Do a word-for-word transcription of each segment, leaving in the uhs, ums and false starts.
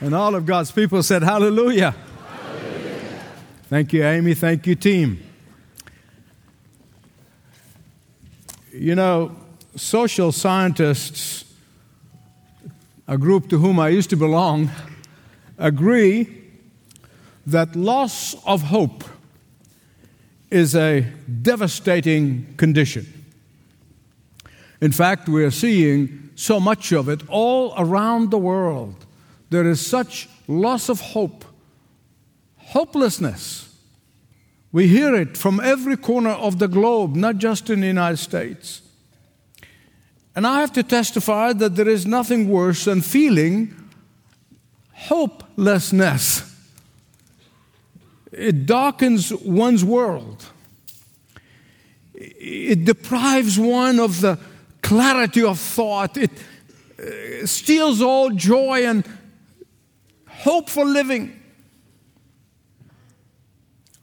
And all of God's people said, hallelujah. Hallelujah. Thank you, Amy. Thank you, team. You know, social scientists, a group to whom I used to belong, agree that loss of hope is a devastating condition. In fact, we are seeing so much of it all around the world. There is such loss of hope, hopelessness. We hear it from every corner of the globe, not just in the United States. And I have to testify that there is nothing worse than feeling hopelessness. It darkens one's world. It deprives one of the clarity of thought. It steals all joy and hope for living.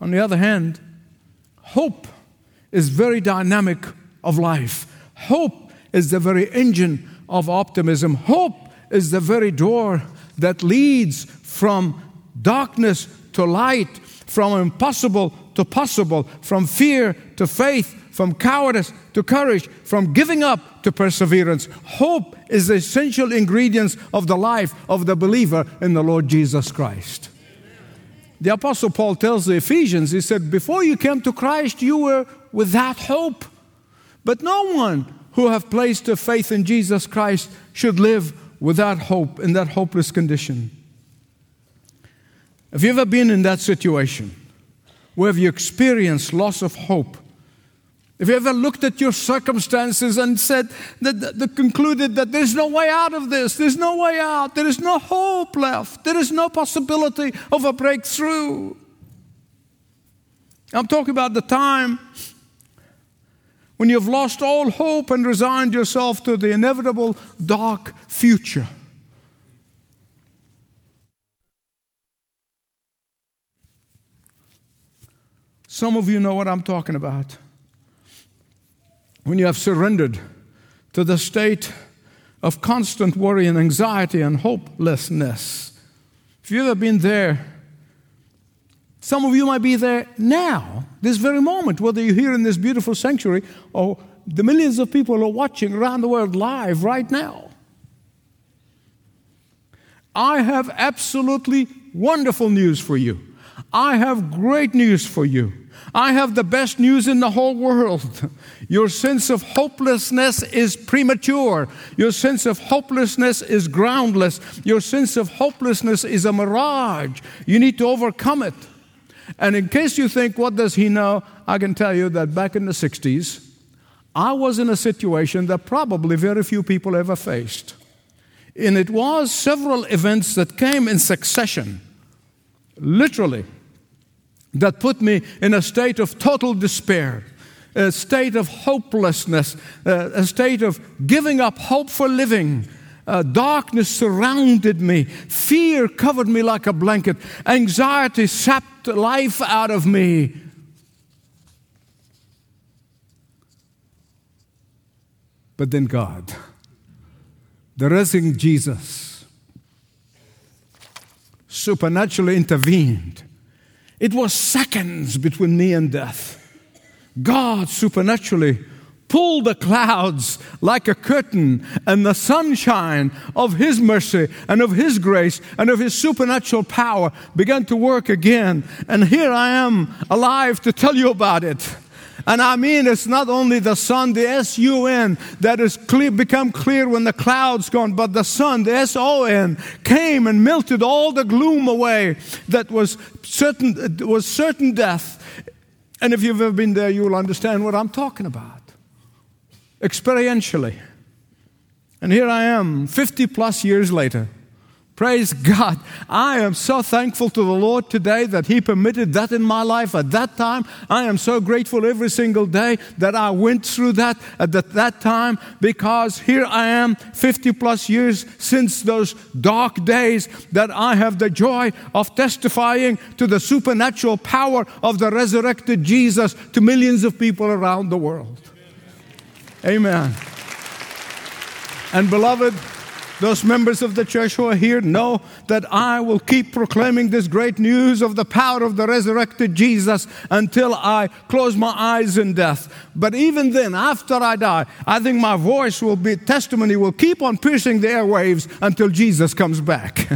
On the other hand, hope is very dynamic of life. Hope is the very engine of optimism. Hope is the very door that leads from darkness to light, from impossible to possible, from fear to faith, from cowardice to courage, from giving up to perseverance. Hope is the essential ingredients of the life of the believer in the Lord Jesus Christ. Amen. The Apostle Paul tells the Ephesians, he said, before you came to Christ, you were without hope. But no one who have placed their faith in Jesus Christ should live without hope in that hopeless condition. Have you ever been in that situation where you experienced loss of hope? Have you ever looked at your circumstances and said that, that, that concluded that there's no way out of this, there's no way out, there is no hope left, there is no possibility of a breakthrough? I'm talking about the time when you've lost all hope and resigned yourself to the inevitable dark future. Some of you know what I'm talking about. When you have surrendered to the state of constant worry and anxiety and hopelessness. If you've ever been there, some of you might be there now, this very moment, whether you're here in this beautiful sanctuary or the millions of people who are watching around the world live right now. I have absolutely wonderful news for you. I have great news for you. I have the best news in the whole world. Your sense of hopelessness is premature. Your sense of hopelessness is groundless. Your sense of hopelessness is a mirage. You need to overcome it. And in case you think, what does he know? I can tell you that back in the sixties, I was in a situation that probably very few people ever faced. And it was several events that came in succession, literally, that put me in a state of total despair, a state of hopelessness, a state of giving up hope for living. Uh, darkness surrounded me. Fear covered me like a blanket. Anxiety sapped life out of me. But then God, the risen Jesus, supernaturally intervened. It was seconds between me and death. God supernaturally pulled the clouds like a curtain, and the sunshine of His mercy and of His grace and of His supernatural power began to work again. And here I am alive to tell you about it. And I mean, it's not only the sun, the S U N, that has clear, become clear when the clouds gone, but the sun, the S O N, came and melted all the gloom away that was certain, was certain death. And if you've ever been there, you'll understand what I'm talking about, experientially. And here I am, fifty plus years later. Praise God. I am so thankful to the Lord today that He permitted that in my life at that time. I am so grateful every single day that I went through that at that, that time, because here I am fifty plus years since those dark days that I have the joy of testifying to the supernatural power of the resurrected Jesus to millions of people around the world. Amen. Amen. And beloved, Those members of the church who are here know that I will keep proclaiming this great news of the power of the resurrected Jesus until I close my eyes in death. But even then, after I die, I think my voice will be, testimony will keep on piercing the airwaves until Jesus comes back.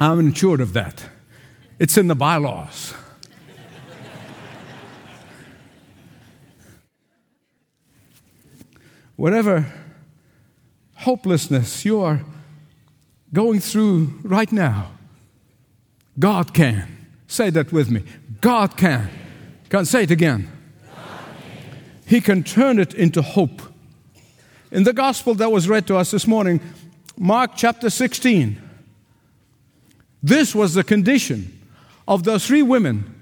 I'm insured of that. It's in the bylaws. Whatever hopelessness you are going through right now, God can. Say that with me. God can. Can say it again. Can. He can turn it into hope. In the gospel that was read to us this morning, Mark chapter sixteen, this was the condition of those three women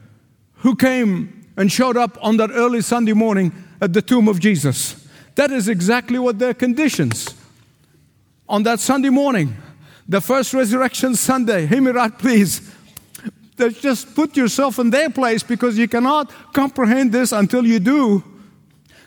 who came and showed up on that early Sunday morning at the tomb of Jesus. That is exactly what their conditions. On that Sunday morning, the first resurrection Sunday, hear me right, please. Just put yourself in their place because you cannot comprehend this until you do.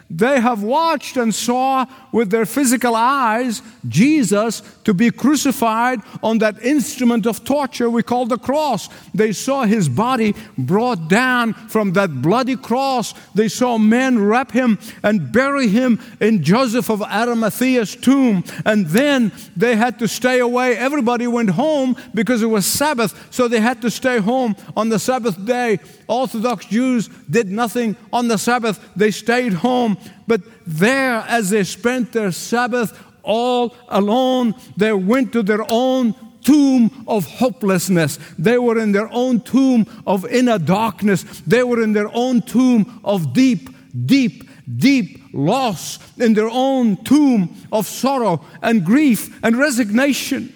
They have watched and saw with their physical eyes Jesus to be crucified on that instrument of torture we call the cross. They saw his body brought down from that bloody cross. They saw men wrap him and bury him in Joseph of Arimathea's tomb. And then they had to stay away. Everybody went home because it was Sabbath, so they had to stay home on the Sabbath day. Orthodox Jews did nothing on the Sabbath. They stayed home. But there, as they spent their Sabbath all alone, they went to their own tomb of hopelessness. They were in their own tomb of inner darkness. They were in their own tomb of deep, deep, deep loss, in their own tomb of sorrow and grief and resignation.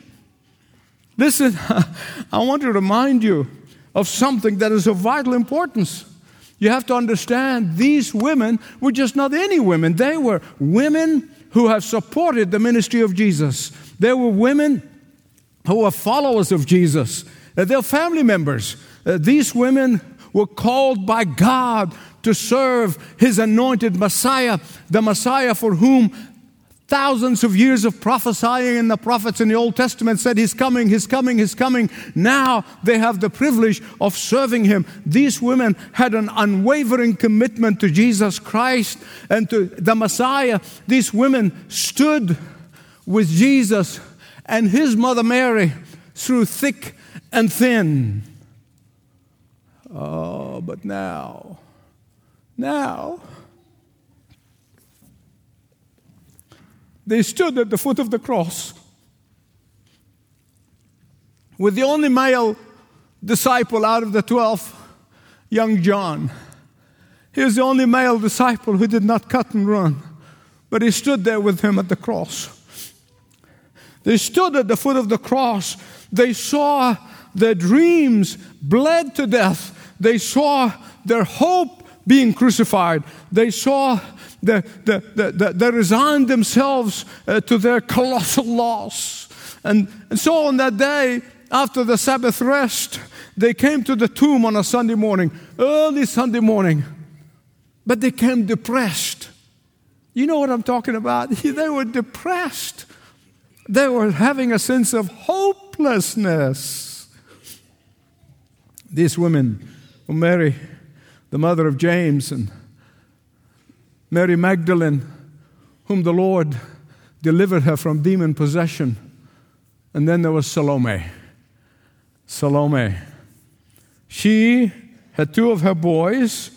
Listen, I want to remind you of something that is of vital importance. You have to understand, these women were just not any women. They were women who have supported the ministry of Jesus. They were women who were followers of Jesus. They're family members. These women were called by God to serve His anointed Messiah, the Messiah for whom thousands of years of prophesying and the prophets in the Old Testament said, He's coming, He's coming, He's coming. Now they have the privilege of serving Him. These women had an unwavering commitment to Jesus Christ and to the Messiah. These women stood with Jesus and His mother Mary through thick and thin. Oh, but now, now... they stood at the foot of the cross with the only male disciple out of the twelve, young John. He was the only male disciple who did not cut and run, but he stood there with him at the cross. They stood at the foot of the cross. They saw their dreams bled to death. They saw their hope being crucified. They saw They, they, they, they resigned themselves uh, to their colossal loss. And, and so on that day, after the Sabbath rest, they came to the tomb on a Sunday morning, early Sunday morning. But they came depressed. You know what I'm talking about? They were depressed. They were having a sense of hopelessness. These women, Mary, the mother of James, and Mary Magdalene, whom the Lord delivered her from demon possession. And then there was Salome. Salome. She had two of her boys.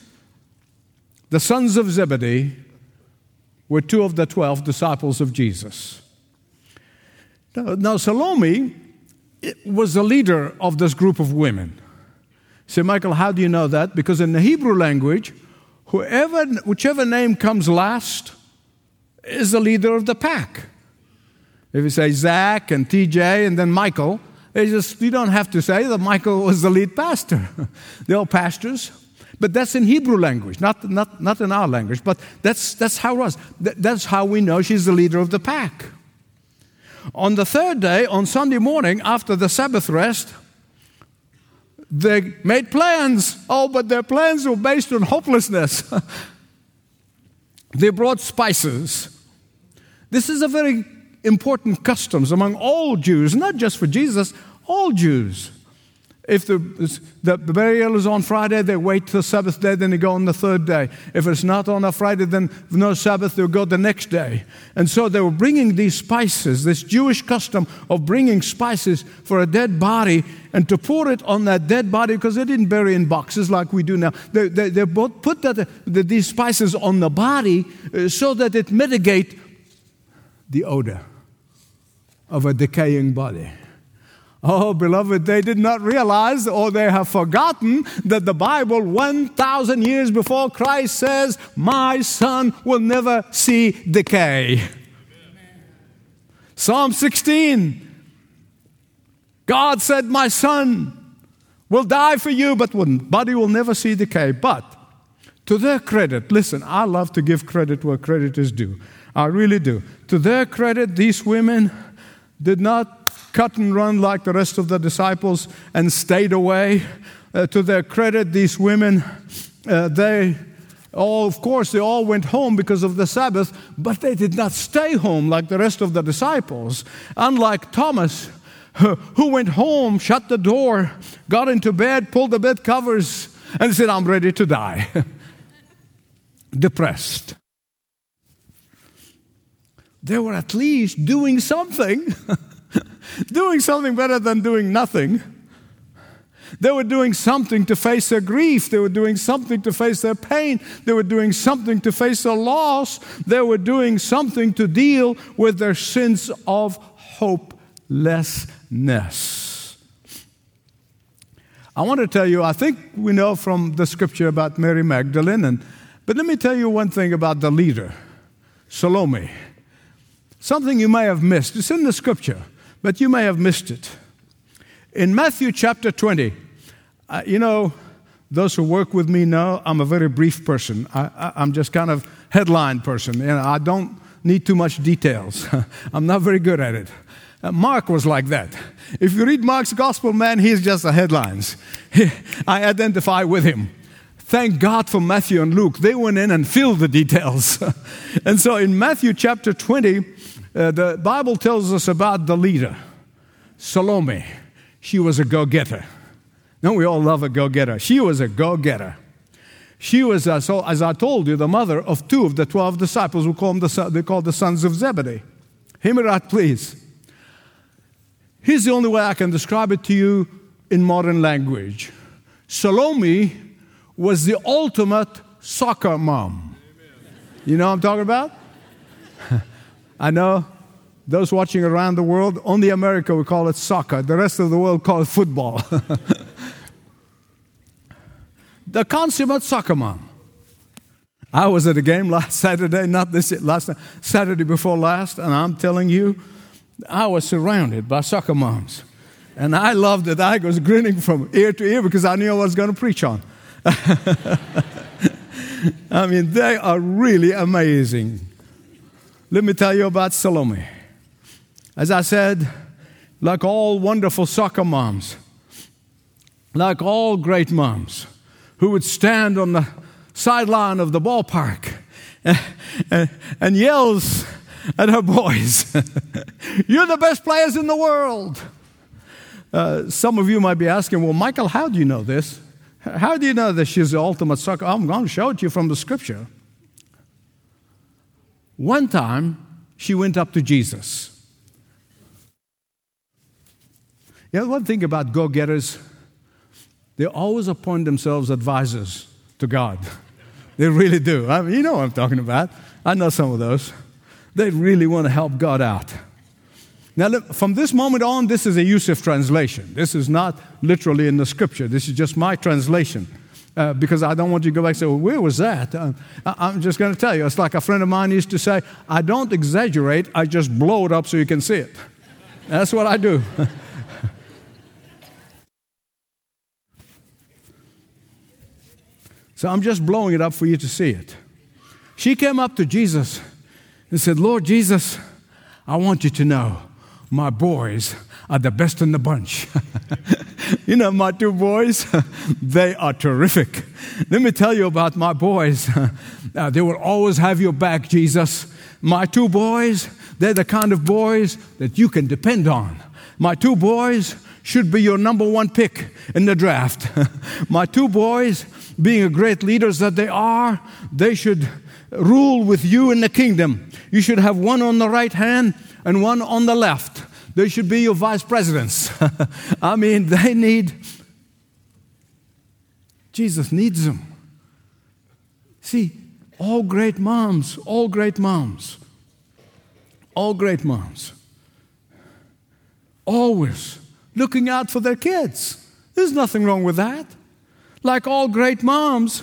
The sons of Zebedee were two of the twelve disciples of Jesus. Now, now Salome was the leader of this group of women. Say, Michael, how do you know that? Because in the Hebrew language, Whoever, whichever name comes last is the leader of the pack. If you say Zach and T J and then Michael, they just, you don't have to say that Michael was the lead pastor. They're all pastors. But that's in Hebrew language, not, not, not in our language. But that's, that's how it was. That's how we know she's the leader of the pack. On the third day, on Sunday morning, after the Sabbath rest, they made plans. Oh, but their plans were based on hopelessness. They brought spices. This is a very important customs among all Jews, not just for Jesus, all Jews. If the, the burial is on Friday, they wait till the Sabbath day, then they go on the third day. If it's not on a Friday, then no Sabbath, they'll go the next day. And so they were bringing these spices, this Jewish custom of bringing spices for a dead body and to pour it on that dead body, because they didn't bury in boxes like we do now. They, they, they both put that, the, these spices on the body so that it mitigate the odor of a decaying body. Oh, beloved, they did not realize, or they have forgotten, that the Bible one thousand years before Christ says, "My son will never see decay." Amen. Psalm sixteen, God said, "My son will die for you, but the body will never see decay." But to their credit, listen, I love to give credit where credit is due. I really do. To their credit, these women did not cut and run like the rest of the disciples and stayed away. Uh, to their credit, these women, uh, they all, of course, they all went home because of the Sabbath, but they did not stay home like the rest of the disciples. Unlike Thomas, who went home, shut the door, got into bed, pulled the bed covers, and said, "I'm ready to die." Depressed. They were at least doing something. Doing something better than doing nothing. They were doing something to face their grief. They were doing something to face their pain. They were doing something to face their loss. They were doing something to deal with their sense of hopelessness. I want to tell you, I think we know from the scripture about Mary Magdalene, and, but let me tell you one thing about the leader, Salome. Something you may have missed. It's in the scripture, but you may have missed it. In Matthew chapter twenty, uh, you know, those who work with me know I'm a very brief person. I, I, I'm just kind of headline person, and I don't need too much details. I'm not very good at it. Uh, Mark was like that. If you read Mark's gospel, man, he's just the headlines. I identify with him. Thank God for Matthew and Luke. They went in and filled the details. And so in Matthew chapter twenty, Uh, the Bible tells us about the leader, Salome. She was a go-getter. Now, we all love a go-getter. She was a go-getter. She was, uh, so, as I told you, the mother of two of the twelve disciples who call them the, they call the sons of Zebedee. Hear me right, please. Here's the only way I can describe it to you in modern language. Salome was the ultimate soccer mom. Amen. You know what I'm talking about? I know those watching around the world, only America we call it soccer. The rest of the world call it football. The consummate soccer mom. I was at a game last Saturday, not this last Saturday before last, and I'm telling you, I was surrounded by soccer moms. And I loved it. I was grinning from ear to ear because I knew I was going to preach on. I mean, they are really amazing. Let me tell you about Salome. As I said, like all wonderful soccer moms, like all great moms who would stand on the sideline of the ballpark and, and, and yells at her boys, "You're the best players in the world." Uh, some of you might be asking, "Well, Michael, how do you know this? How do you know that she's the ultimate soccer?" I'm going to show it to you from the scripture. One time, she went up to Jesus. You know, one thing about go-getters, they always appoint themselves advisors to God. They really do. I mean, you know what I'm talking about. I know some of those. They really want to help God out. Now, look, from this moment on, this is a Yusuf translation. This is not literally in the scripture. This is just my translation. Uh, because I don't want you to go back and say, "Well, where was that?" Uh, I'm just going to tell you. It's like a friend of mine used to say, "I don't exaggerate. I just blow it up so you can see it." That's what I do. So I'm just blowing it up for you to see it. She came up to Jesus and said, "Lord Jesus, I want you to know my boys are the best in the bunch." You know, my two boys, they are terrific. Let me tell you about my boys. Uh, they will always have your back, Jesus. My two boys, they're the kind of boys that you can depend on. My two boys should be your number one pick in the draft. My two boys, being a great leaders that they are, they should rule with you in the kingdom. You should have one on the right hand and one on the left. They should be your vice presidents. I mean, they need, Jesus needs them. See, all great moms, all great moms, all great moms, always looking out for their kids. There's nothing wrong with that. Like all great moms,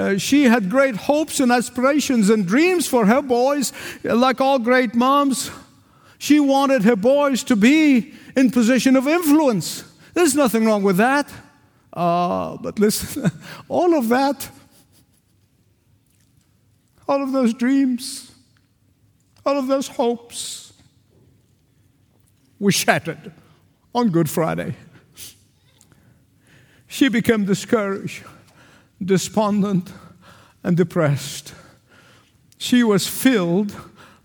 Uh, she had great hopes and aspirations and dreams for her boys. Like all great moms, she wanted her boys to be in position of influence. There's nothing wrong with that. Uh, but listen, all of that, all of those dreams, all of those hopes were shattered on Good Friday. She became discouraged, despondent, and depressed. She was filled,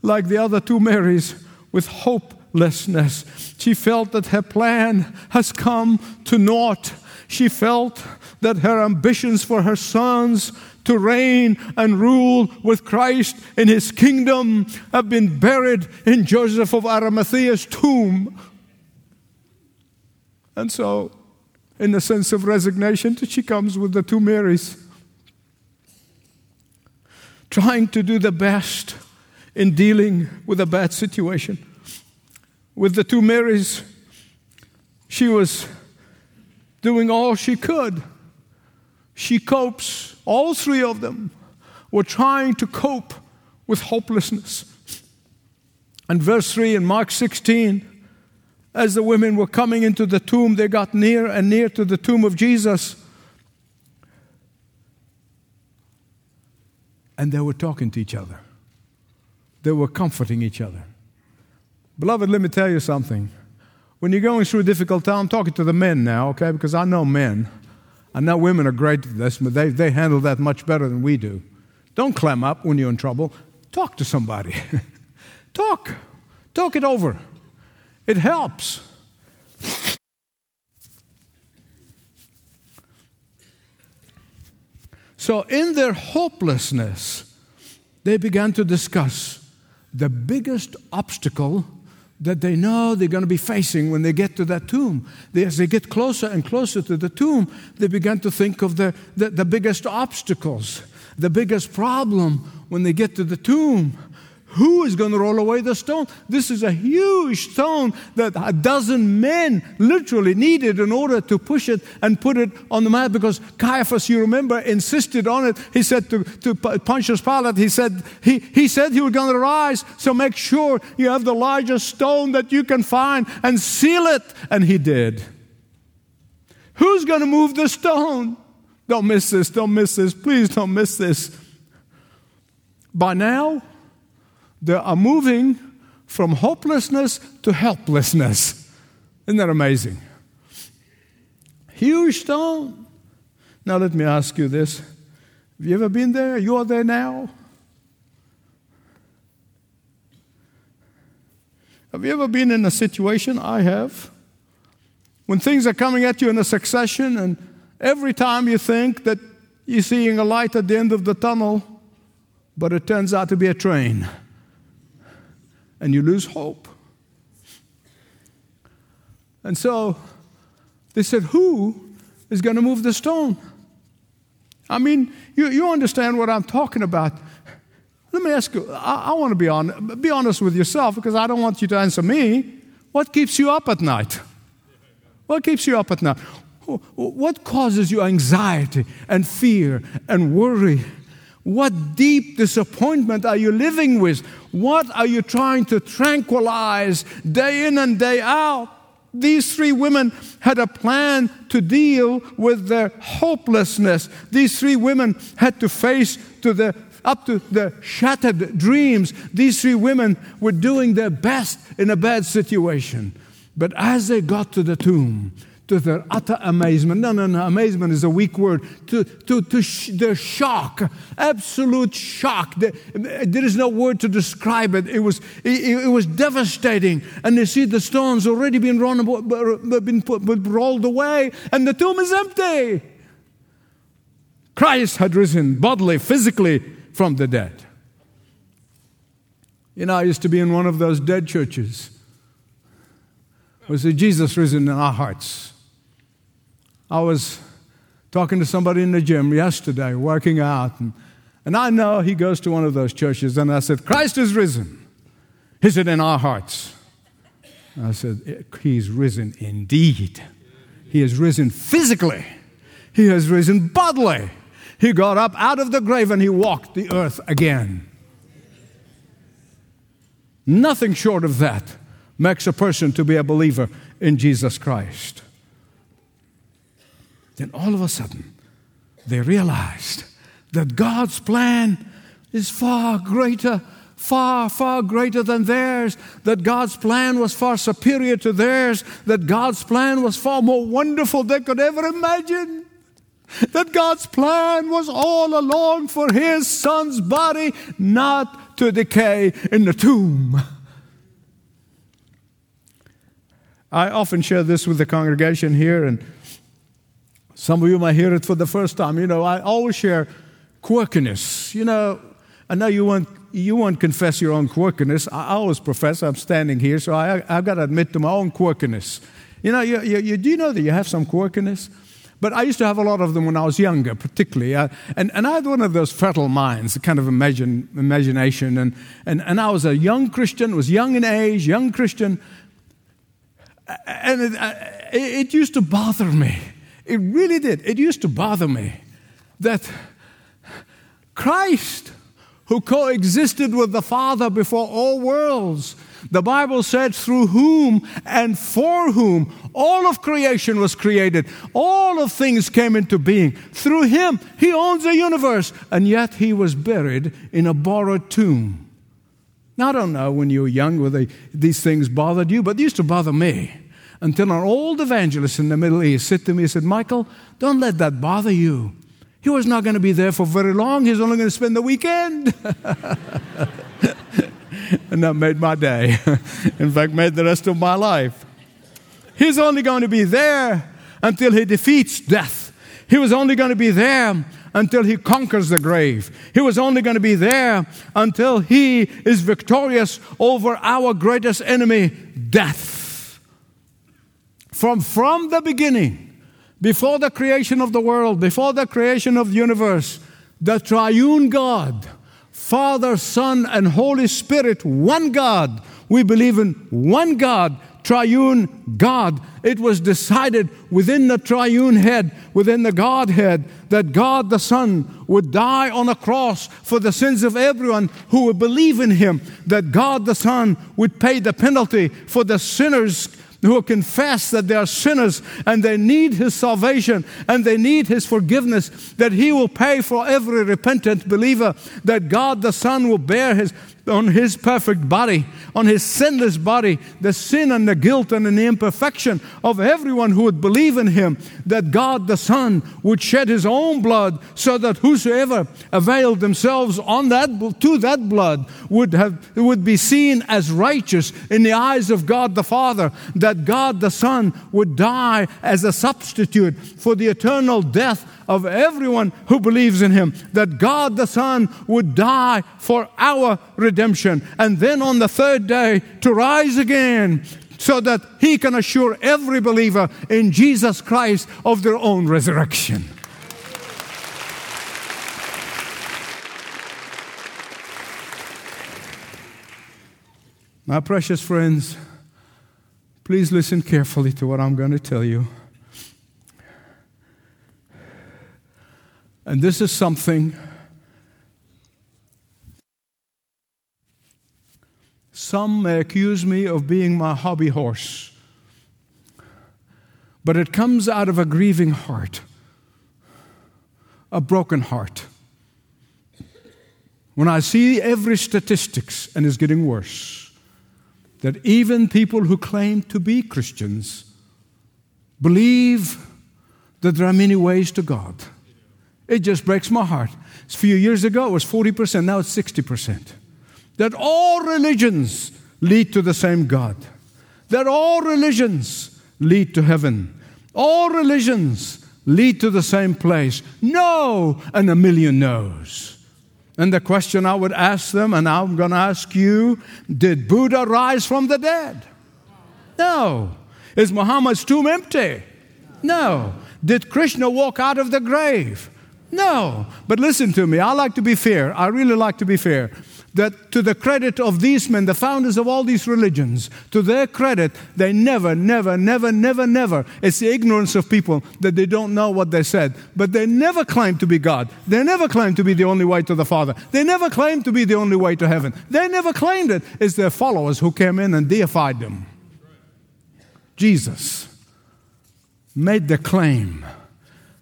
like the other two Marys, with hopelessness. She felt that her plan has come to naught. She felt that her ambitions for her sons to reign and rule with Christ in his kingdom have been buried in Joseph of Arimathea's tomb. And so, in a sense of resignation, she comes with the two Marys, trying to do the best in dealing with a bad situation. With the two Marys, she was doing all she could. She copes, all three of them were trying to cope with hopelessness. And verse three in Mark sixteen, as the women were coming into the tomb, they got near and near to the tomb of Jesus. And they were talking to each other. They were comforting each other. Beloved, let me tell you something. When you're going through a difficult time, I'm talking to the men now, okay? Because I know men. I know women are great at this, but they, they handle that much better than we do. Don't clam up when you're in trouble. Talk to somebody. Talk. Talk it over. It helps. So in their hopelessness, they began to discuss the biggest obstacle that they know they're going to be facing when they get to that tomb. They, as they get closer and closer to the tomb, they began to think of the, the, the biggest obstacles, the biggest problem when they get to the tomb. Who is going to roll away the stone? This is a huge stone that a dozen men literally needed in order to push it and put it on the map, because Caiaphas, you remember, insisted on it. He said to, to Pontius Pilate, he said he, he said you were going to rise, so make sure you have the largest stone that you can find and seal it. And he did. Who's going to move the stone? Don't miss this. Don't miss this. Please don't miss this. By now, they are moving from hopelessness to helplessness. Isn't that amazing? Huge stone. Now let me ask you this. Have you ever been there? You are there now. Have you ever been in a situation? I have. When things are coming at you in a succession, and every time you think that you're seeing a light at the end of the tunnel, but it turns out to be a train. And you lose hope. And so they said, who is going to move the stone? I mean, you, you understand what I'm talking about. Let me ask you, I, I want to be, on, be honest with yourself, because I don't want you to answer me. What keeps you up at night? What keeps you up at night? What causes you anxiety and fear and worry? What deep disappointment are you living with? What are you trying to tranquilize day in and day out? These three women had a plan to deal with their hopelessness. These three women had to face to the, up to their shattered dreams. These three women were doing their best in a bad situation. But as they got to the tomb, to their utter amazement. No, no, no, amazement is a weak word. To, to, to sh- their shock, absolute shock. The, there is no word to describe it. It was, it, it was devastating. And they see the stones already been, run, been put, put, rolled away, and the tomb is empty. Christ had risen bodily, physically from the dead. You know, I used to be in one of those dead churches. We see Jesus risen in our hearts. I was talking to somebody in the gym yesterday, working out, and, and I know he goes to one of those churches, and I said, Christ is risen. He said, in our hearts. I said, he's risen indeed. He is risen physically. He has risen bodily. He got up out of the grave and he walked the earth again. Nothing short of that makes a person to be a believer in Jesus Christ. Then all of a sudden, they realized that God's plan is far greater, far, far greater than theirs, that God's plan was far superior to theirs, that God's plan was far more wonderful than they could ever imagine. That God's plan was all along for His Son's body not to decay in the tomb. I often share this with the congregation here, and some of you might hear it for the first time. You know, I always share quirkiness. You know, I know you won't, you won't confess your own quirkiness. I always profess. I'm standing here, so I, I've got to admit to my own quirkiness. You know, you, you, you, do you know that you have some quirkiness? But I used to have a lot of them when I was younger, particularly. I, and, and I had one of those fertile minds, the kind of imagine, imagination. And, and, and I was a young Christian, was young in age, young Christian. And it, it used to bother me. It really did. It used to bother me that Christ, who coexisted with the Father before all worlds, the Bible said, through whom and for whom all of creation was created. All of things came into being. Through Him, He owns the universe. And yet He was buried in a borrowed tomb. Now, I don't know when you were young whether these things bothered you, but they used to bother me. Until an old evangelist in the Middle East said to me, he said, Michael, don't let that bother you. He was not going to be there for very long. He's only going to spend the weekend. And that made my day. In fact, made the rest of my life. He's only going to be there until He defeats death. He was only going to be there until He conquers the grave. He was only going to be there until He is victorious over our greatest enemy, death. From, from the beginning, before the creation of the world, before the creation of the universe, the triune God, Father, Son, and Holy Spirit, one God. We believe in one God, triune God. It was decided within the triune head, within the Godhead, that God the Son would die on a cross for the sins of everyone who would believe in Him, that God the Son would pay the penalty for the sinners who confess that they are sinners and they need His salvation and they need His forgiveness, that He will pay for every repentant believer, that God the Son will bear His on His perfect body, on His sinless body, the sin and the guilt and the imperfection of everyone who would believe in Him, that God the Son would shed His own blood so that whosoever availed themselves on that, to that blood would, have, would be seen as righteous in the eyes of God the Father, that God the Son would die as a substitute for the eternal death of everyone who believes in Him, that God the Son would die for our redemption, and then on the third day to rise again so that He can assure every believer in Jesus Christ of their own resurrection. My precious friends, please listen carefully to what I'm going to tell you. And this is something some may accuse me of being my hobby horse, but it comes out of a grieving heart, a broken heart. When I see every statistics, and it's getting worse, that even people who claim to be Christians believe that there are many ways to God. It just breaks my heart. A few years ago, it was forty percent. Now it's sixty percent. That all religions lead to the same God. That all religions lead to heaven. All religions lead to the same place. No, and a million no's. And the question I would ask them, and I'm going to ask you, did Buddha rise from the dead? No. Is Muhammad's tomb empty? No. Did Krishna walk out of the grave? No. But listen to me. I like to be fair. I really like to be fair. That to the credit of these men, the founders of all these religions, to their credit, they never, never, never, never, never. It's the ignorance of people that they don't know what they said. But they never claimed to be God. They never claimed to be the only way to the Father. They never claimed to be the only way to heaven. They never claimed it. It's their followers who came in and deified them. Jesus made the claim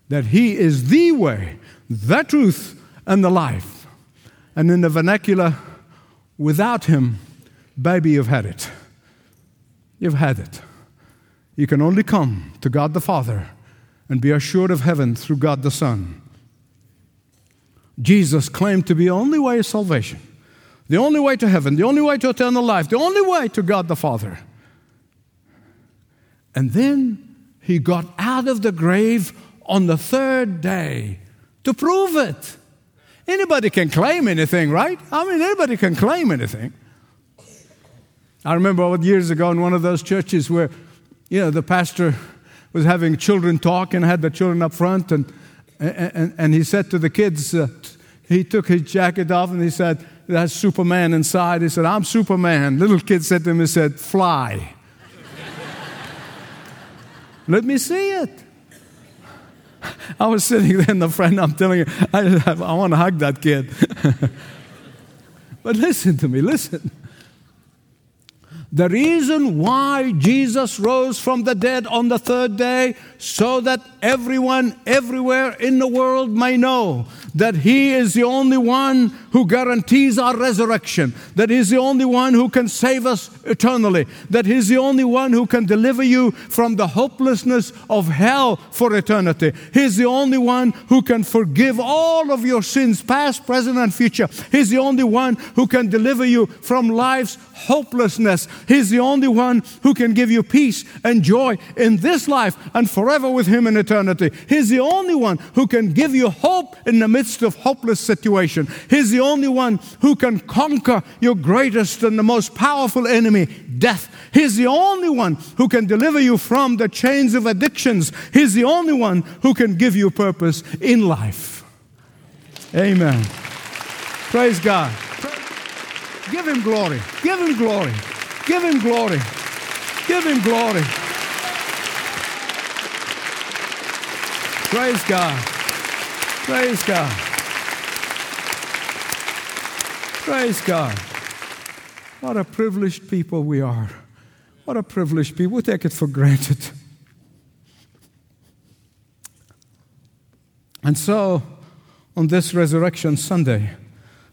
that He is the way, the truth, and the life. And in the vernacular, without Him, baby, you've had it. You've had it. You can only come to God the Father and be assured of heaven through God the Son. Jesus claimed to be the only way of salvation, the only way to heaven, the only way to eternal life, the only way to God the Father. And then He got out of the grave on the third day to prove it. Anybody can claim anything, right? I mean, anybody can claim anything. I remember years ago in one of those churches where, you know, the pastor was having children talk and had the children up front, and and, and he said to the kids, uh, he took his jacket off and he said, "That's Superman inside." He said, "I'm Superman." Little kid said to him, he said, "Fly." Let me see it. I was sitting there, and the friend, I'm telling you, I, I want to hug that kid. But listen to me, listen. The reason why Jesus rose from the dead on the third day, so that everyone, everywhere in the world may know that He is the only one who guarantees our resurrection, that He's the only one who can save us eternally, that He's the only one who can deliver you from the hopelessness of hell for eternity. He's the only one who can forgive all of your sins, past, present, and future. He's the only one who can deliver you from life's hopelessness. He's the only one who can give you peace and joy in this life and forever with Him in eternity. He's the only one who can give you hope in the midst of hopeless situation. He's the only one who can conquer your greatest and the most powerful enemy, death. He's the only one who can deliver you from the chains of addictions. He's the only one who can give you purpose in life. Amen. Praise God. Give Him glory. Give Him glory. Give Him glory. Give Him glory. Praise God. Praise God. Praise God. What a privileged people we are. What a privileged people. We take it for granted. And so, on this Resurrection Sunday,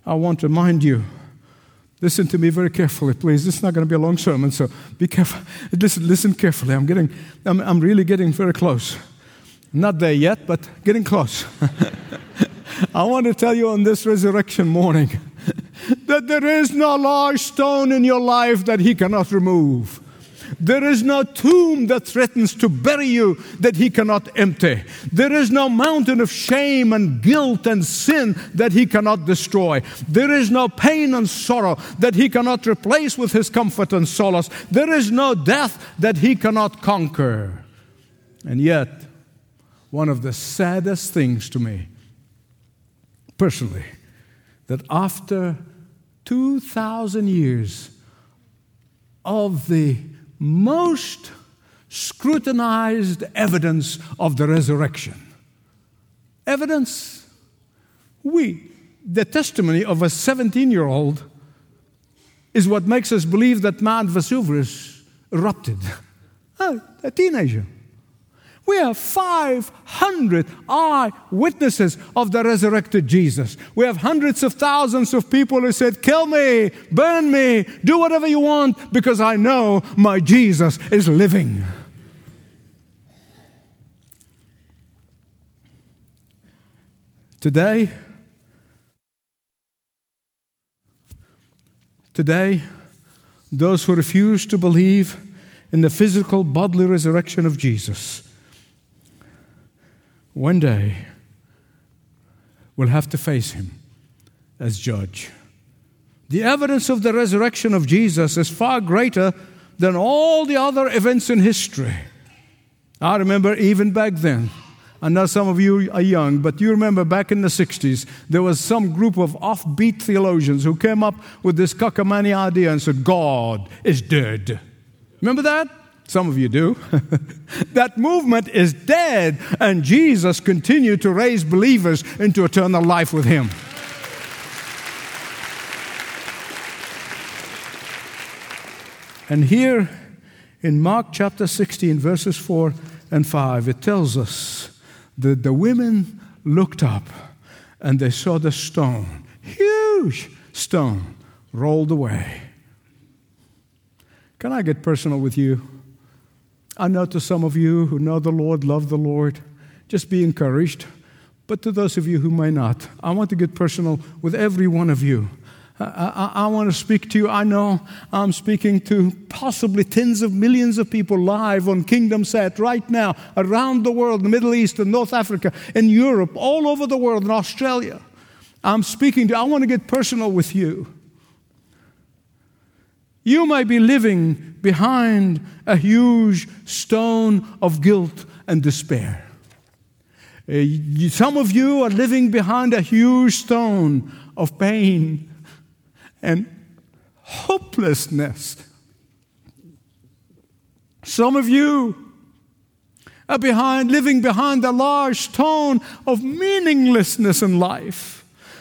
I want to remind you, listen to me very carefully, please. This is not going to be a long sermon, so be careful. Listen, listen carefully. I'm getting, I'm, I'm really getting very close. Not there yet, but getting close. I want to tell you on this resurrection morning that there is no large stone in your life that He cannot remove. There is no tomb that threatens to bury you that He cannot empty. There is no mountain of shame and guilt and sin that He cannot destroy. There is no pain and sorrow that He cannot replace with His comfort and solace. There is no death that He cannot conquer. And yet, one of the saddest things to me, personally, that after two thousand years of the most scrutinized evidence of the resurrection. Evidence. We, the testimony of a seventeen-year-old is what makes us believe that Mount Vesuvius erupted. Oh, a teenager. We have five hundred eyewitnesses of the resurrected Jesus. We have hundreds of thousands of people who said, "Kill me, burn me, do whatever you want, because I know my Jesus is living." Today, today, those who refuse to believe in the physical bodily resurrection of Jesus, one day will have to face him as judge. The evidence of the resurrection of Jesus is far greater than all the other events in history. I remember even back then, I know some of you are young, but you remember back in the sixties, there was some group of offbeat theologians who came up with this cockamamie idea and said, God is dead. Remember that? Some of you do. That movement is dead, and Jesus continued to raise believers into eternal life with him. And here in Mark chapter sixteen, verses four and five, it tells us that the women looked up and they saw the stone, huge stone, rolled away. Can I get personal with you? I know to some of you who know the Lord, love the Lord, just be encouraged. But to those of you who may not, I want to get personal with every one of you. I, I, I want to speak to you. I know I'm speaking to possibly tens of millions of people live on Kingdom Set right now, around the world, the Middle East and North Africa, in Europe, all over the world, in Australia. I'm speaking to you. I want to get personal with you. You may be living behind a huge stone of guilt and despair. Uh, you, some of you are living behind a huge stone of pain and hopelessness. Some of you are behind, living behind a large stone of meaninglessness in life.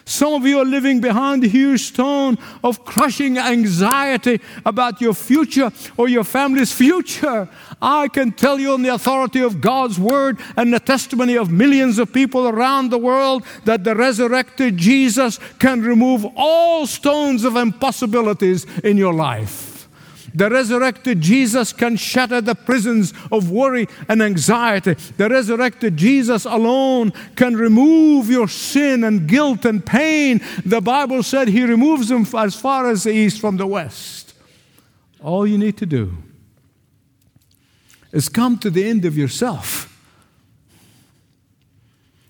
Some of you are living behind a huge stone of crushing anxiety about your future or your family's future. I can tell you on the authority of God's word and the testimony of millions of people around the world that the resurrected Jesus can remove all stones of impossibilities in your life. The resurrected Jesus can shatter the prisons of worry and anxiety. The resurrected Jesus alone can remove your sin and guilt and pain. The Bible said he removes them as far as the east from the west. All you need to do is come to the end of yourself.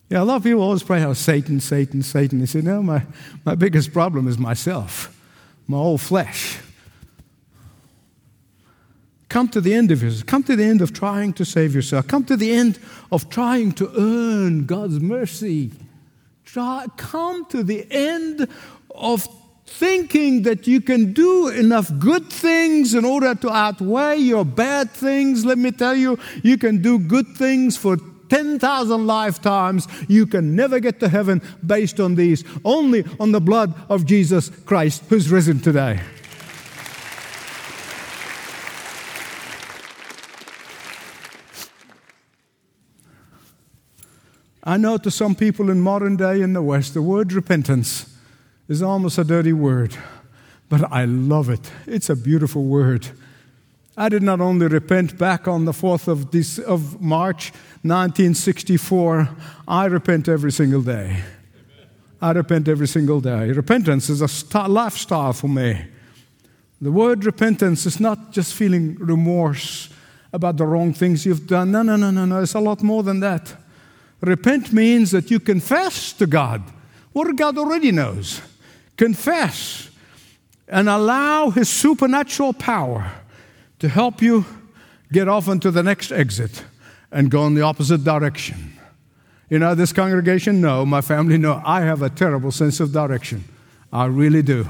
Yeah, a lot of people always pray, oh, Satan, Satan, Satan. They say, no, my, my biggest problem is myself, my old flesh. Come to the end of yourself. Come to the end of trying to save yourself. Come to the end of trying to earn God's mercy. Try, come to the end of thinking that you can do enough good things in order to outweigh your bad things. Let me tell you, you can do good things for ten thousand lifetimes. You can never get to heaven based on these, only on the blood of Jesus Christ, who's risen today. I know to some people in modern day in the West, the word repentance is almost a dirty word, but I love it. It's a beautiful word. I did not only repent back on the fourth of, this, of March, nineteen sixty-four, I repent every single day. I repent every single day. Repentance is a st- lifestyle for me. The word repentance is not just feeling remorse about the wrong things you've done. No, no, no, no, no. It's a lot more than that. Repent means that you confess to God what God already knows. Confess and allow His supernatural power to help you get off into the next exit and go in the opposite direction. You know, this congregation, no, my family, no, I have a terrible sense of direction. I really do.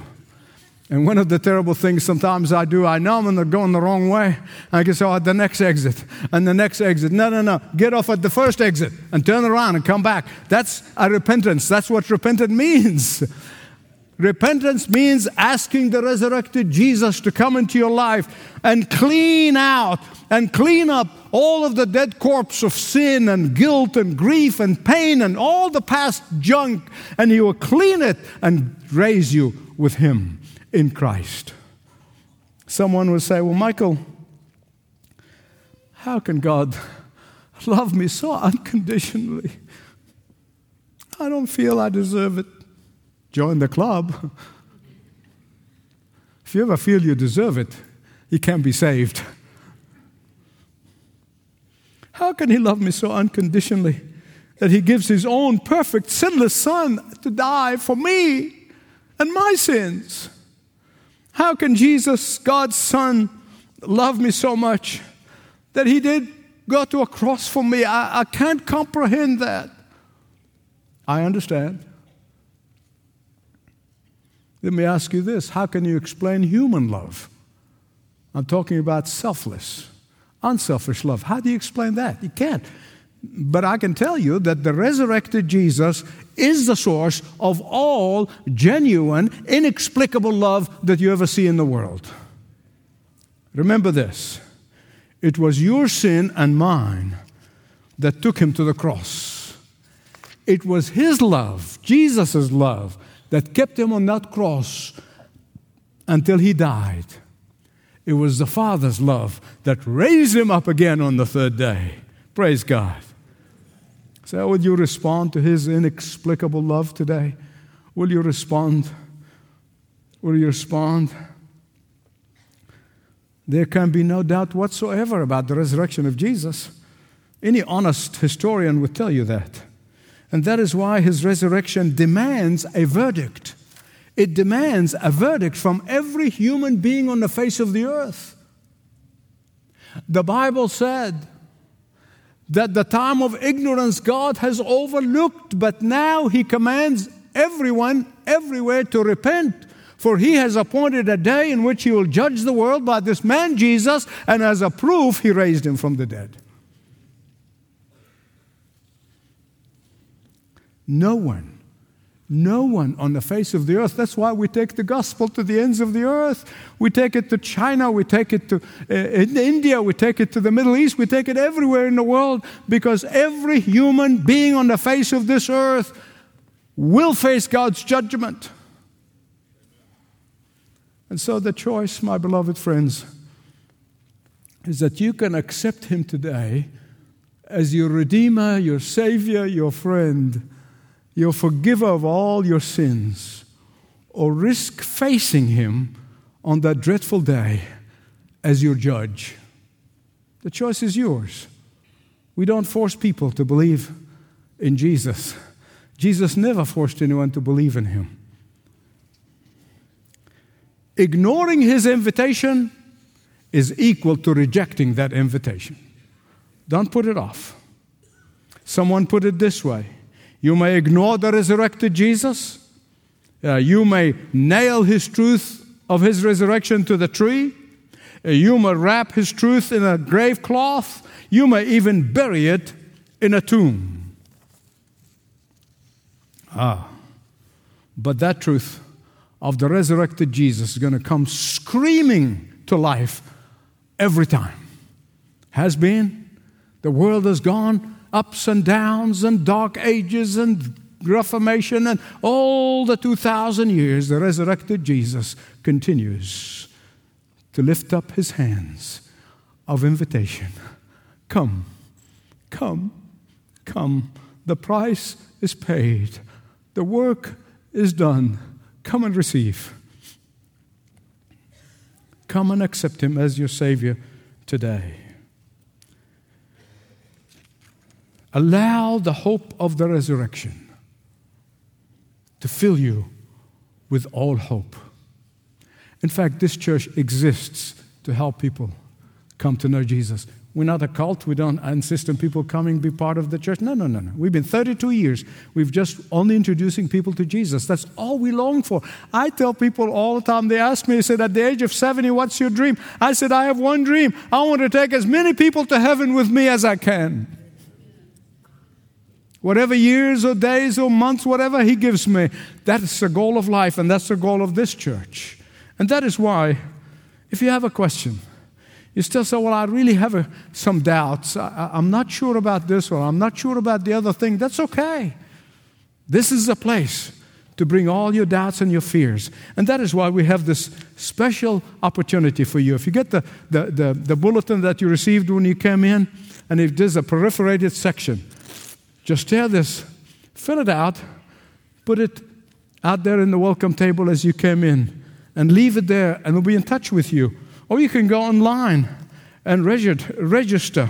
And one of the terrible things sometimes I do, I know I'm going the wrong way. I can say, oh, the next exit and the next exit. No, no, no. Get off at the first exit and turn around and come back. That's a repentance. That's what repentance means. Repentance means asking the resurrected Jesus to come into your life and clean out and clean up all of the dead corpse of sin and guilt and grief and pain and all the past junk, and He will clean it and raise you with Him in Christ. Someone will say, well, Michael, how can God love me so unconditionally? I don't feel I deserve it. Join the club. If you ever feel you deserve it, you can't be saved. How can he love me so unconditionally that he gives his own perfect, sinless son to die for me and my sins? How can Jesus, God's son, love me so much that he did go to a cross for me? I, I can't comprehend that. I understand. Let me ask you this. How can you explain human love? I'm talking about selfless, unselfish love. How do you explain that? You can't. But I can tell you that the resurrected Jesus is the source of all genuine, inexplicable love that you ever see in the world. Remember this. It was your sin and mine that took him to the cross. It was his love, Jesus' love, that kept him on that cross until he died. It was the Father's love that raised him up again on the third day. Praise God. So how would you respond to his inexplicable love today? Will you respond? Will you respond? There can be no doubt whatsoever about the resurrection of Jesus. Any honest historian would tell you that. And that is why his resurrection demands a verdict. It demands a verdict from every human being on the face of the earth. The Bible said that the time of ignorance God has overlooked, but now he commands everyone everywhere to repent. For he has appointed a day in which he will judge the world by this man Jesus, and as a proof, he raised him from the dead. No one, no one on the face of the earth. That's why we take the gospel to the ends of the earth. We take it to China. We take it to uh, in India. We take it to the Middle East. We take it everywhere in the world, because every human being on the face of this earth will face God's judgment. And so the choice, my beloved friends, is that you can accept him today as your Redeemer, your Savior, your friend, your forgiver of all your sins, or risk facing him on that dreadful day as your judge. The choice is yours. We don't force people to believe in Jesus. Jesus never forced anyone to believe in him. Ignoring his invitation is equal to rejecting that invitation. Don't put it off. Someone put it this way. You may ignore the resurrected Jesus. Uh, you may nail his truth of his resurrection to the tree. Uh, you may wrap his truth in a grave cloth. You may even bury it in a tomb. Ah, but that truth of the resurrected Jesus is going to come screaming to life every time. Has been. The world has gone ups and downs and dark ages and Reformation and all the two thousand years. The resurrected Jesus continues to lift up his hands of invitation. Come, come, come. The price is paid. The work is done. Come and receive. Come and accept him as your Savior today. Allow the hope of the resurrection to fill you with all hope. In fact, this church exists to help people come to know Jesus. We're not a cult. We don't insist on people coming be part of the church. No, no, no, no. We've been thirty-two years. We've just only introducing people to Jesus. That's all we long for. I tell people all the time, they ask me, they said, at the age of seventy, what's your dream? I said, I have one dream. I want to take as many people to heaven with me as I can. Whatever years or days or months, whatever he gives me, that's the goal of life, and that's the goal of this church. And that is why, if you have a question, you still say, well, I really have a, some doubts. I, I'm not sure about this, or I'm not sure about the other thing. That's okay. This is the place to bring all your doubts and your fears. And that is why we have this special opportunity for you. If you get the, the, the, the bulletin that you received when you came in, and if there's a perforated section, just tear this Fill it out, put it out there in the welcome table as you came in, and leave it there, and we'll be in touch with you. Or you can go online and register.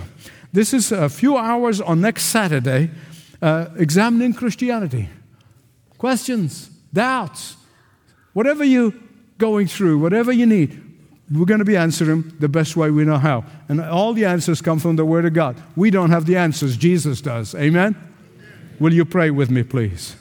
This is a few hours on next Saturday, uh, examining Christianity. Questions, doubts, whatever you're going through, whatever you need, we're going to be answering the best way we know how. And all the answers come from the Word of God. We don't have the answers. Jesus does. Amen? Will you pray with me, please?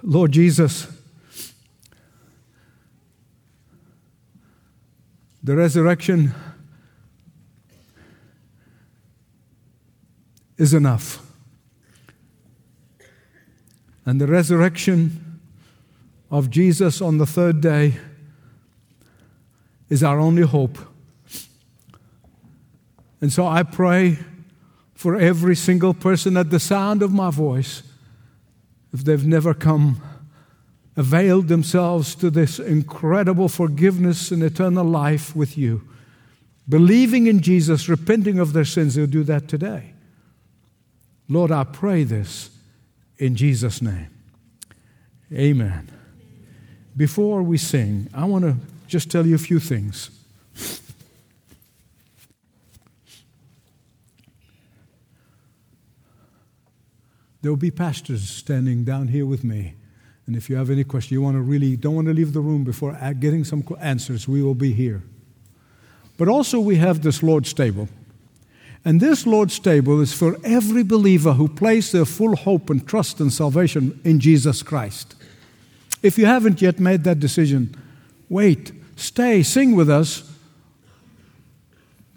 Lord Jesus, the resurrection is enough. And the resurrection of Jesus on the third day is our only hope. And so I pray for every single person at the sound of my voice, if they've never come, availed themselves to this incredible forgiveness and eternal life with you, believing in Jesus, repenting of their sins, they'll do that today. Lord, I pray this in Jesus' name. Amen. Before we sing, I want to just tell you a few things. There will be pastors standing down here with me. And if you have any question, you want to really don't want to leave the room before getting some answers, we will be here. But also we have this Lord's table. And this Lord's table is for every believer who places their full hope and trust and salvation in Jesus Christ. If you haven't yet made that decision, wait, stay, sing with us,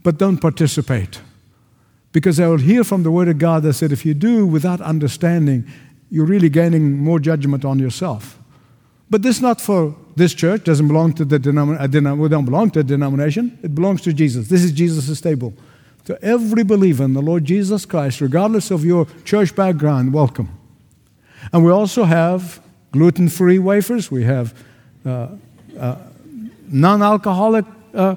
but don't participate. Because I will hear from the Word of God that said, if you do without understanding, you're really gaining more judgment on yourself. But this is not for this church. It doesn't belong to the denomination. We don't belong to a denomination. It belongs to Jesus. This is Jesus' table. To every believer in the Lord Jesus Christ, regardless of your church background, welcome. And we also have gluten-free wafers. We have uh, uh, non-alcoholic uh,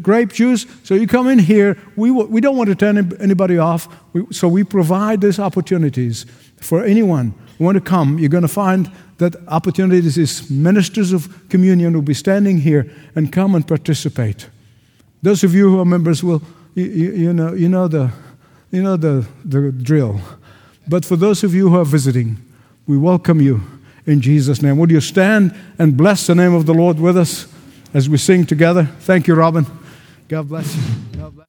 grape juice. So you come in here. We w- we don't want to turn anybody off. We, so we provide these opportunities for anyone who want to come. You're going to find that opportunities is ministers of communion will be standing here and come and participate. Those of you who are members will. You, you, you know, you know the, you know the, the drill. But for those of you who are visiting, we welcome you in Jesus' name. Would you stand and bless the name of the Lord with us as we sing together? Thank you, Robin. God bless you. God bless you.